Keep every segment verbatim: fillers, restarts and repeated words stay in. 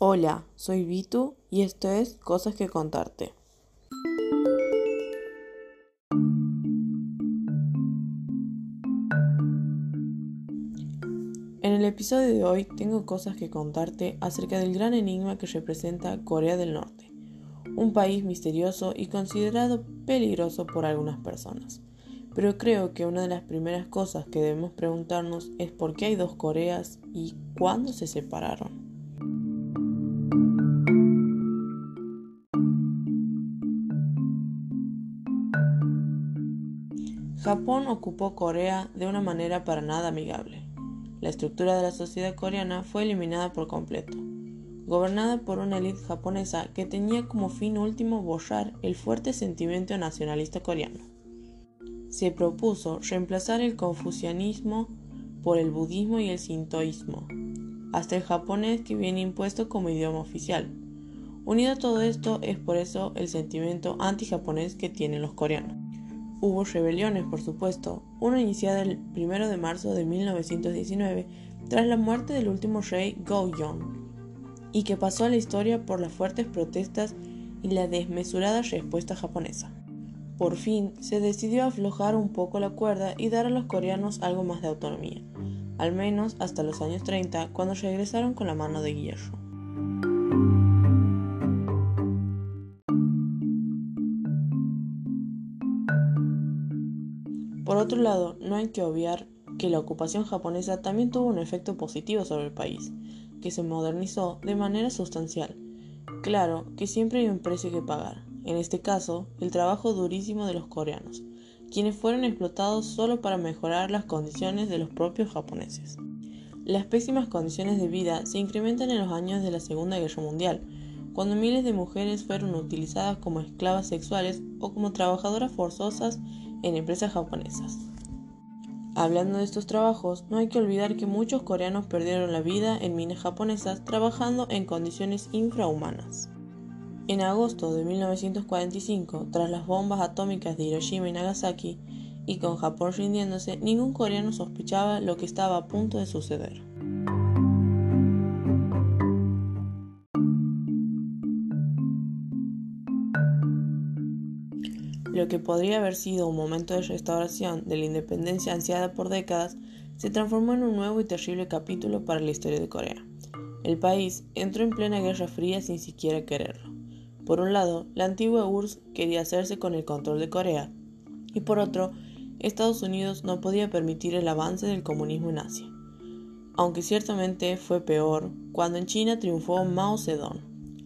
Hola, soy Vitu y esto es Cosas que contarte. En el episodio de hoy tengo cosas que contarte acerca del gran enigma que representa Corea del Norte, un país misterioso y considerado peligroso por algunas personas. Pero creo que una de las primeras cosas que debemos preguntarnos es por qué hay dos Coreas y cuándo se separaron. Japón ocupó Corea de una manera para nada amigable. La estructura de la sociedad coreana fue eliminada por completo, gobernada por una élite japonesa que tenía como fin último borrar el fuerte sentimiento nacionalista coreano. Se propuso reemplazar el confucianismo por el budismo y el sintoísmo, hasta el japonés que viene impuesto como idioma oficial. Unido a todo esto es por eso el sentimiento anti-japonés que tienen los coreanos. Hubo rebeliones, por supuesto, una iniciada el primero de marzo de mil novecientos diecinueve tras la muerte del último rey Gojong, y que pasó a la historia por las fuertes protestas y la desmesurada respuesta japonesa. Por fin, se decidió aflojar un poco la cuerda y dar a los coreanos algo más de autonomía, al menos hasta los años treinta, cuando regresaron con la mano de hierro. Por otro lado, no hay que obviar que la ocupación japonesa también tuvo un efecto positivo sobre el país, que se modernizó de manera sustancial. Claro que siempre hay un precio que pagar, en este caso, el trabajo durísimo de los coreanos, quienes fueron explotados solo para mejorar las condiciones de los propios japoneses. Las pésimas condiciones de vida se incrementan en los años de la Segunda Guerra Mundial, cuando miles de mujeres fueron utilizadas como esclavas sexuales o como trabajadoras forzosas en empresas japonesas. Hablando de estos trabajos, no hay que olvidar que muchos coreanos perdieron la vida en minas japonesas trabajando en condiciones infrahumanas. En agosto de mil novecientos cuarenta y cinco, tras las bombas atómicas de Hiroshima y Nagasaki, y con Japón rindiéndose, ningún coreano sospechaba lo que estaba a punto de suceder. Lo que podría haber sido un momento de restauración de la independencia ansiada por décadas, se transformó en un nuevo y terrible capítulo para la historia de Corea. El país entró en plena Guerra Fría sin siquiera quererlo. Por un lado, la antigua U R S S quería hacerse con el control de Corea, y por otro, Estados Unidos no podía permitir el avance del comunismo en Asia. Aunque ciertamente fue peor cuando en China triunfó Mao Zedong,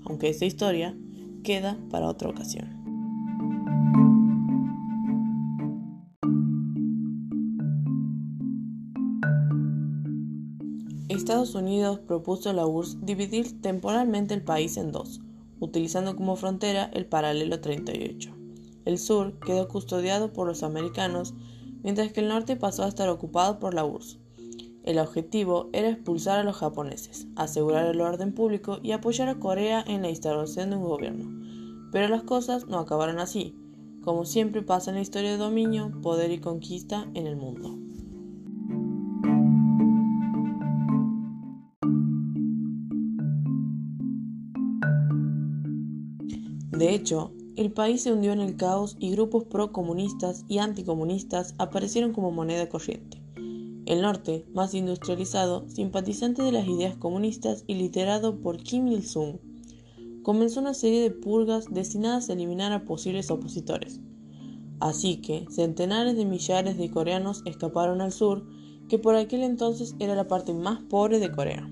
aunque esta historia queda para otra ocasión. Estados Unidos propuso a la U R S S dividir temporalmente el país en dos, utilizando como frontera el paralelo treinta y ocho. El sur quedó custodiado por los americanos, mientras que el norte pasó a estar ocupado por la U R S S. El objetivo era expulsar a los japoneses, asegurar el orden público y apoyar a Corea en la instauración de un gobierno. Pero las cosas no acabaron así, como siempre pasa en la historia de dominio, poder y conquista en el mundo. De hecho, el país se hundió en el caos y grupos procomunistas y anticomunistas aparecieron como moneda corriente. El norte, más industrializado, simpatizante de las ideas comunistas y liderado por Kim Il-sung, comenzó una serie de purgas destinadas a eliminar a posibles opositores. Así que, centenares de millares de coreanos escaparon al sur, que por aquel entonces era la parte más pobre de Corea.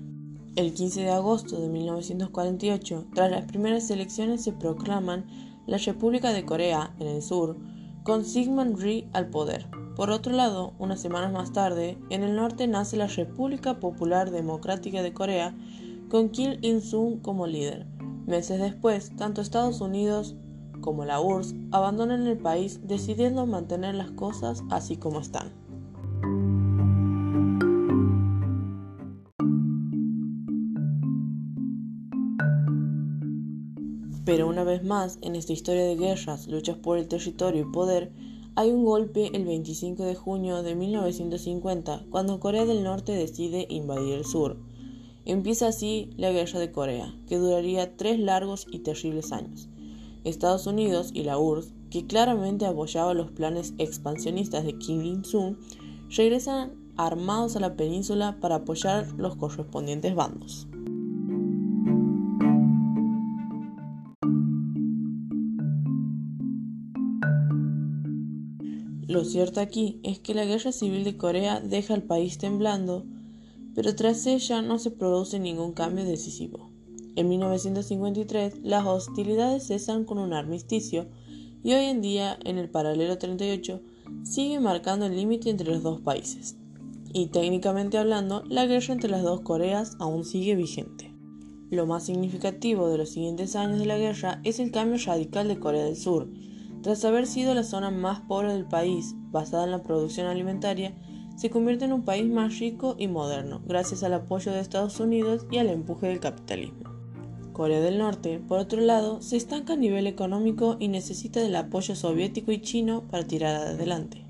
El quince de agosto de mil novecientos cuarenta y ocho, tras las primeras elecciones se proclaman la República de Corea en el sur, con Syngman Rhee al poder. Por otro lado, unas semanas más tarde, en el norte nace la República Popular Democrática de Corea, con Kim Il-sung como líder. Meses después, tanto Estados Unidos como la U R S S abandonan el país, decidiendo mantener las cosas así como están. Pero una vez más, en esta historia de guerras, luchas por el territorio y poder, hay un golpe el veinticinco de junio de mil novecientos cincuenta, cuando Corea del Norte decide invadir el sur. Empieza así la guerra de Corea, que duraría tres largos y terribles años. Estados Unidos y la U R S S, que claramente apoyaba los planes expansionistas de Kim Il-sung, regresan armados a la península para apoyar los correspondientes bandos. Lo cierto aquí es que la guerra civil de Corea deja al país temblando, pero tras ella no se produce ningún cambio decisivo. En mil novecientos cincuenta y tres, las hostilidades cesan con un armisticio y hoy en día, en el paralelo treinta y ocho, sigue marcando el límite entre los dos países. Y técnicamente hablando, la guerra entre las dos Coreas aún sigue vigente. Lo más significativo de los siguientes años de la guerra es el cambio radical de Corea del Sur. Tras haber sido la zona más pobre del país, basada en la producción alimentaria, se convierte en un país más rico y moderno, gracias al apoyo de Estados Unidos y al empuje del capitalismo. Corea del Norte, por otro lado, se estanca a nivel económico y necesita del apoyo soviético y chino para tirar adelante.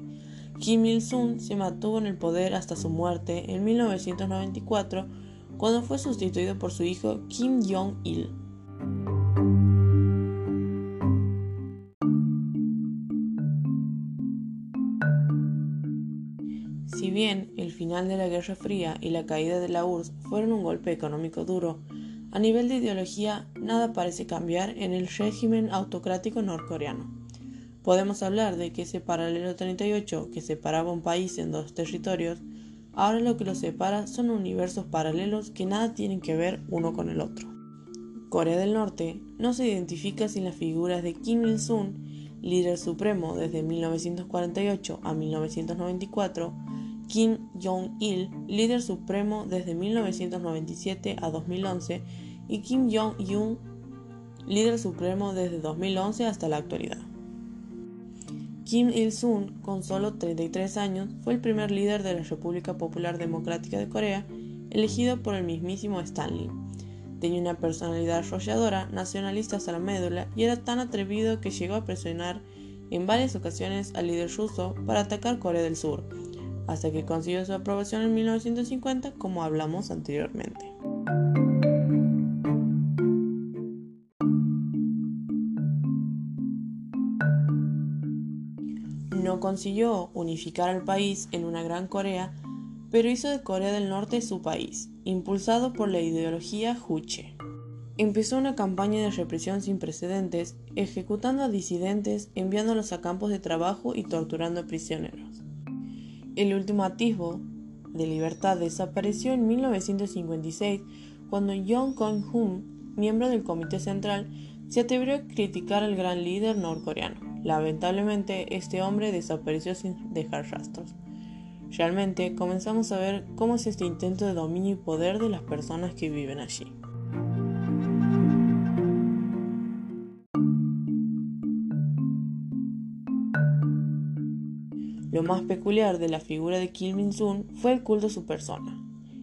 Kim Il-sung se mantuvo en el poder hasta su muerte en mil novecientos noventa y cuatro, cuando fue sustituido por su hijo Kim Jong-il. Si bien el final de la Guerra Fría y la caída de la U R S S fueron un golpe económico duro, a nivel de ideología nada parece cambiar en el régimen autocrático norcoreano. Podemos hablar de que ese paralelo treinta y ocho que separaba un país en dos territorios, ahora lo que los separa son universos paralelos que nada tienen que ver uno con el otro. Corea del Norte no se identifica sin las figuras de Kim Il-sung, líder supremo desde mil novecientos cuarenta y ocho a mil novecientos noventa y cuatro, Kim Jong-il, líder supremo desde mil novecientos noventa y siete a dos mil once, y Kim Jong-un, líder supremo desde dos mil once hasta la actualidad. Kim Il-sung, con solo treinta y tres años, fue el primer líder de la República Popular Democrática de Corea, elegido por el mismísimo Stanley. Tenía una personalidad arrolladora, nacionalista hasta la médula, y era tan atrevido que llegó a presionar en varias ocasiones al líder ruso para atacar Corea del Sur, hasta que consiguió su aprobación en mil novecientos cincuenta, como hablamos anteriormente. No consiguió unificar al país en una gran Corea, pero hizo de Corea del Norte su país, impulsado por la ideología Juche. Empezó una campaña de represión sin precedentes, ejecutando a disidentes, enviándolos a campos de trabajo y torturando a prisioneros. El último atisbo de libertad desapareció en mil novecientos cincuenta y seis, cuando Young Kong Hoon, miembro del Comité Central, se atrevió a criticar al gran líder norcoreano. Lamentablemente, este hombre desapareció sin dejar rastros. Realmente, comenzamos a ver cómo es este intento de dominio y poder de las personas que viven allí. Lo más peculiar de la figura de Kim Il-sung fue el culto a su persona.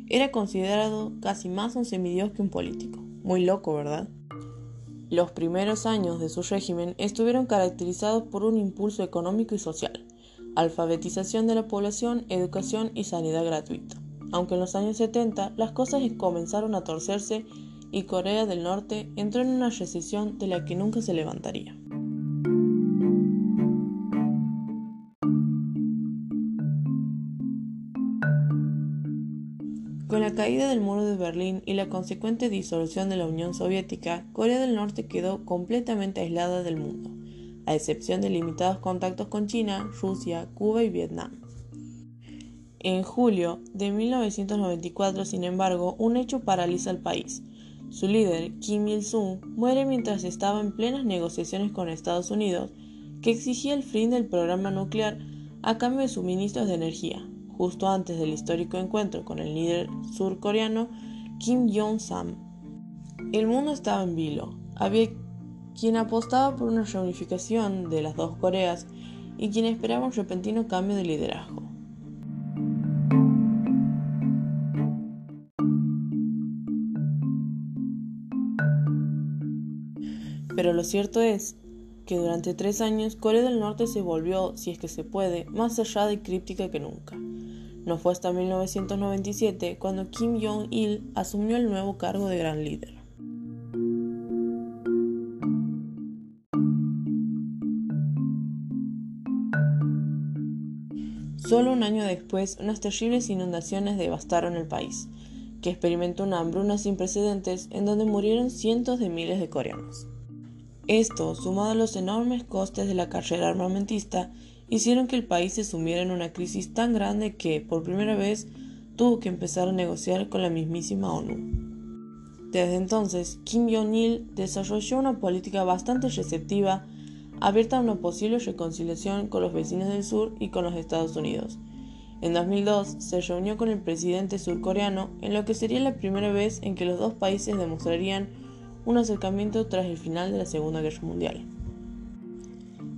Era considerado casi más un semidios que un político. Muy loco, ¿verdad? Los primeros años de su régimen estuvieron caracterizados por un impulso económico y social, alfabetización de la población, educación y sanidad gratuita. Aunque en los años setenta las cosas comenzaron a torcerse y Corea del Norte entró en una recesión de la que nunca se levantaría. Con la caída del muro de Berlín y la consecuente disolución de la Unión Soviética, Corea del Norte quedó completamente aislada del mundo, a excepción de limitados contactos con China, Rusia, Cuba y Vietnam. En julio de mil novecientos noventa y cuatro, sin embargo, un hecho paraliza al país. Su líder, Kim Il-sung, muere mientras estaba en plenas negociaciones con Estados Unidos, que exigía el fin del programa nuclear a cambio de suministros de energía. Justo antes del histórico encuentro con el líder surcoreano Kim Jong-un. El mundo estaba en vilo. Había quien apostaba por una reunificación de las dos Coreas y quien esperaba un repentino cambio de liderazgo. Pero lo cierto es que durante tres años Corea del Norte se volvió, si es que se puede, más cerrada y críptica que nunca. No fue hasta mil novecientos noventa y siete cuando Kim Jong-il asumió el nuevo cargo de gran líder. Solo un año después, unas terribles inundaciones devastaron el país, que experimentó una hambruna sin precedentes en donde murieron cientos de miles de coreanos. Esto, sumado a los enormes costes de la carrera armamentista, hicieron que el país se sumiera en una crisis tan grande que, por primera vez, tuvo que empezar a negociar con la mismísima ONU. Desde entonces, Kim Jong-il desarrolló una política bastante receptiva, abierta a una posible reconciliación con los vecinos del sur y con los Estados Unidos. En dos mil dos se reunió con el presidente surcoreano, en lo que sería la primera vez en que los dos países demostrarían un acercamiento tras el final de la Segunda Guerra Mundial.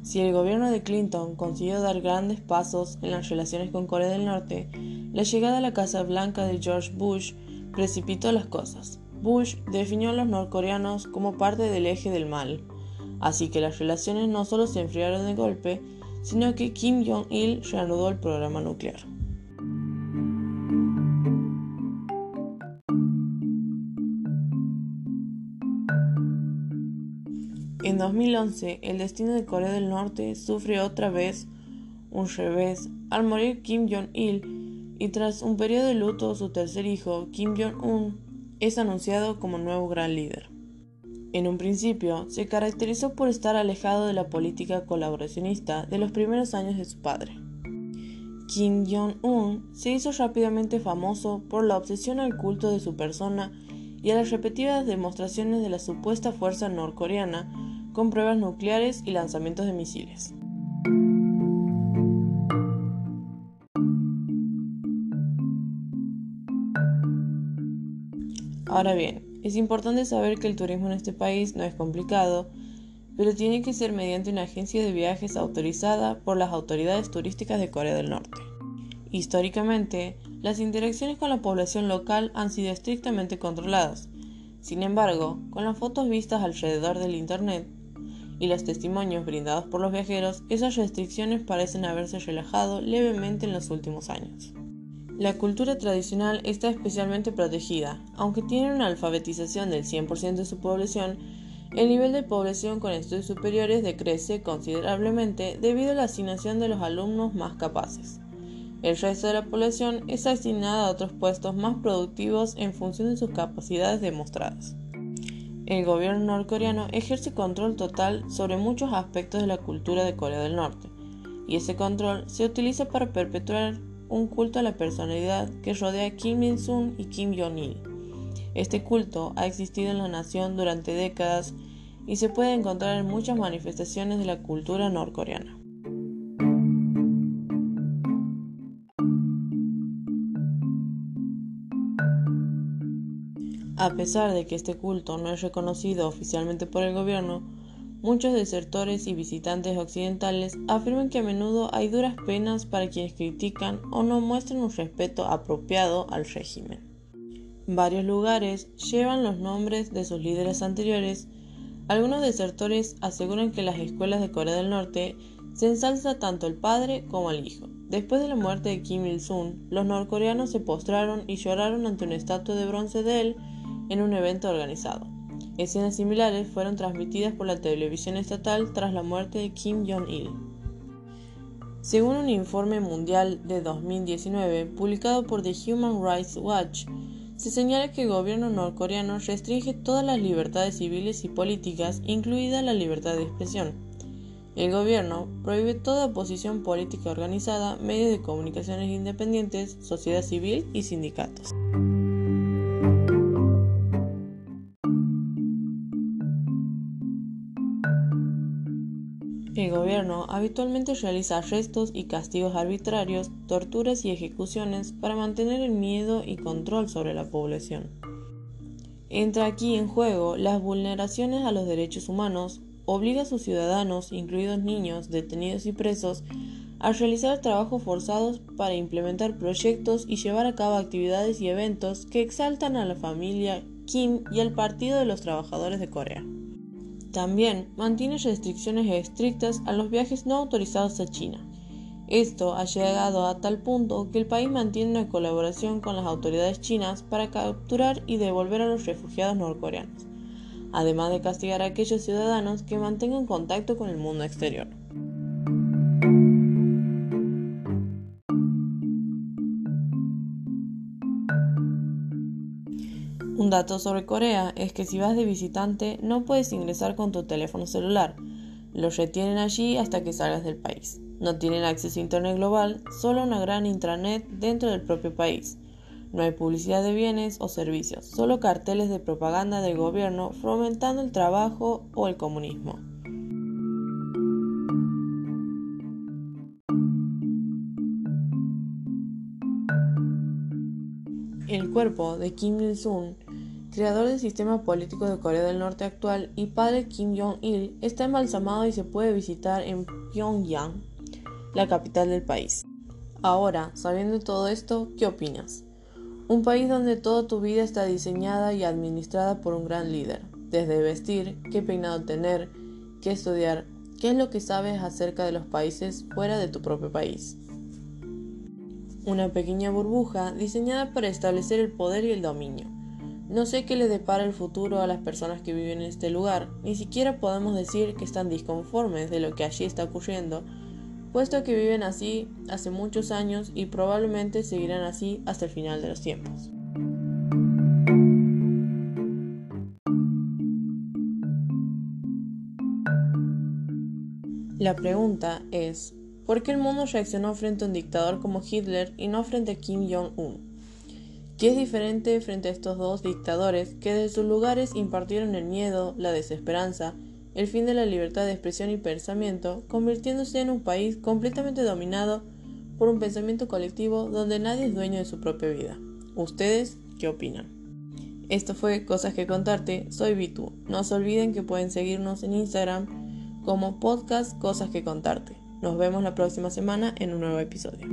Si el gobierno de Clinton consiguió dar grandes pasos en las relaciones con Corea del Norte, la llegada a la Casa Blanca de George Bush precipitó las cosas. Bush definió a los norcoreanos como parte del eje del mal. Así que las relaciones no solo se enfriaron de golpe, sino que Kim Jong-il reanudó el programa nuclear. En dos mil once, el destino de Corea del Norte sufre otra vez un revés al morir Kim Jong-il, y tras un periodo de luto, su tercer hijo, Kim Jong-un, es anunciado como nuevo gran líder. En un principio, se caracterizó por estar alejado de la política colaboracionista de los primeros años de su padre. Kim Jong-un se hizo rápidamente famoso por la obsesión al culto de su persona y a las repetidas demostraciones de la supuesta fuerza norcoreana con pruebas nucleares y lanzamientos de misiles. Ahora bien, es importante saber que el turismo en este país no es complicado, pero tiene que ser mediante una agencia de viajes autorizada por las autoridades turísticas de Corea del Norte. Históricamente, las interacciones con la población local han sido estrictamente controladas. Sin embargo, con las fotos vistas alrededor del internet y los testimonios brindados por los viajeros, esas restricciones parecen haberse relajado levemente en los últimos años. La cultura tradicional está especialmente protegida. Aunque tiene una alfabetización del cien por ciento de su población, el nivel de población con estudios superiores decrece considerablemente debido a la asignación de los alumnos más capaces. El resto de la población es asignada a otros puestos más productivos en función de sus capacidades demostradas. El gobierno norcoreano ejerce control total sobre muchos aspectos de la cultura de Corea del Norte, y ese control se utiliza para perpetuar un culto a la personalidad que rodea a Kim Il-sung y Kim Jong-il. Este culto ha existido en la nación durante décadas y se puede encontrar en muchas manifestaciones de la cultura norcoreana. A pesar de que este culto no es reconocido oficialmente por el gobierno, muchos desertores y visitantes occidentales afirman que a menudo hay duras penas para quienes critican o no muestran un respeto apropiado al régimen. Varios lugares llevan los nombres de sus líderes anteriores. Algunos desertores aseguran que en las escuelas de Corea del Norte se ensalza tanto el padre como el hijo. Después de la muerte de Kim Il-sung, los norcoreanos se postraron y lloraron ante una estatua de bronce de él en un evento organizado. Escenas similares fueron transmitidas por la televisión estatal tras la muerte de Kim Jong-il. Según un informe mundial de dos mil diecinueve publicado por The Human Rights Watch, se señala que el gobierno norcoreano restringe todas las libertades civiles y políticas, incluida la libertad de expresión. El gobierno prohíbe toda oposición política organizada, medios de comunicaciones independientes, sociedad civil y sindicatos. El gobierno habitualmente realiza arrestos y castigos arbitrarios, torturas y ejecuciones para mantener el miedo y control sobre la población. Entra aquí en juego las vulneraciones a los derechos humanos, obliga a sus ciudadanos, incluidos niños, detenidos y presos, a realizar trabajos forzados para implementar proyectos y llevar a cabo actividades y eventos que exaltan a la familia Kim y al Partido de los Trabajadores de Corea. También mantiene restricciones estrictas a los viajes no autorizados a China. Esto ha llegado a tal punto que el país mantiene una colaboración con las autoridades chinas para capturar y devolver a los refugiados norcoreanos, además de castigar a aquellos ciudadanos que mantengan contacto con el mundo exterior. Un dato sobre Corea es que si vas de visitante no puedes ingresar con tu teléfono celular. Los retienen allí hasta que salgas del país. No tienen acceso a internet global, solo una gran intranet dentro del propio país. No hay publicidad de bienes o servicios, solo carteles de propaganda del gobierno fomentando el trabajo o el comunismo. El cuerpo de Kim Il-sung, creador del sistema político de Corea del Norte actual y padre Kim Jong-il, está embalsamado y se puede visitar en Pyongyang, la capital del país. Ahora, sabiendo todo esto, ¿qué opinas? Un país donde toda tu vida está diseñada y administrada por un gran líder. Desde vestir, qué peinado tener, qué estudiar, qué es lo que sabes acerca de los países fuera de tu propio país. Una pequeña burbuja diseñada para establecer el poder y el dominio. No sé qué le depara el futuro a las personas que viven en este lugar, ni siquiera podemos decir que están disconformes de lo que allí está ocurriendo, puesto que viven así hace muchos años y probablemente seguirán así hasta el final de los tiempos. La pregunta es, ¿por qué el mundo reaccionó frente a un dictador como Hitler y no frente a Kim Jong-un? ¿Qué es diferente frente a estos dos dictadores que desde sus lugares impartieron el miedo, la desesperanza, el fin de la libertad de expresión y pensamiento, convirtiéndose en un país completamente dominado por un pensamiento colectivo donde nadie es dueño de su propia vida? ¿Ustedes qué opinan? Esto fue Cosas que Contarte, soy Vitu. No se olviden que pueden seguirnos en Instagram como podcast Cosas que Contarte. Nos vemos la próxima semana en un nuevo episodio.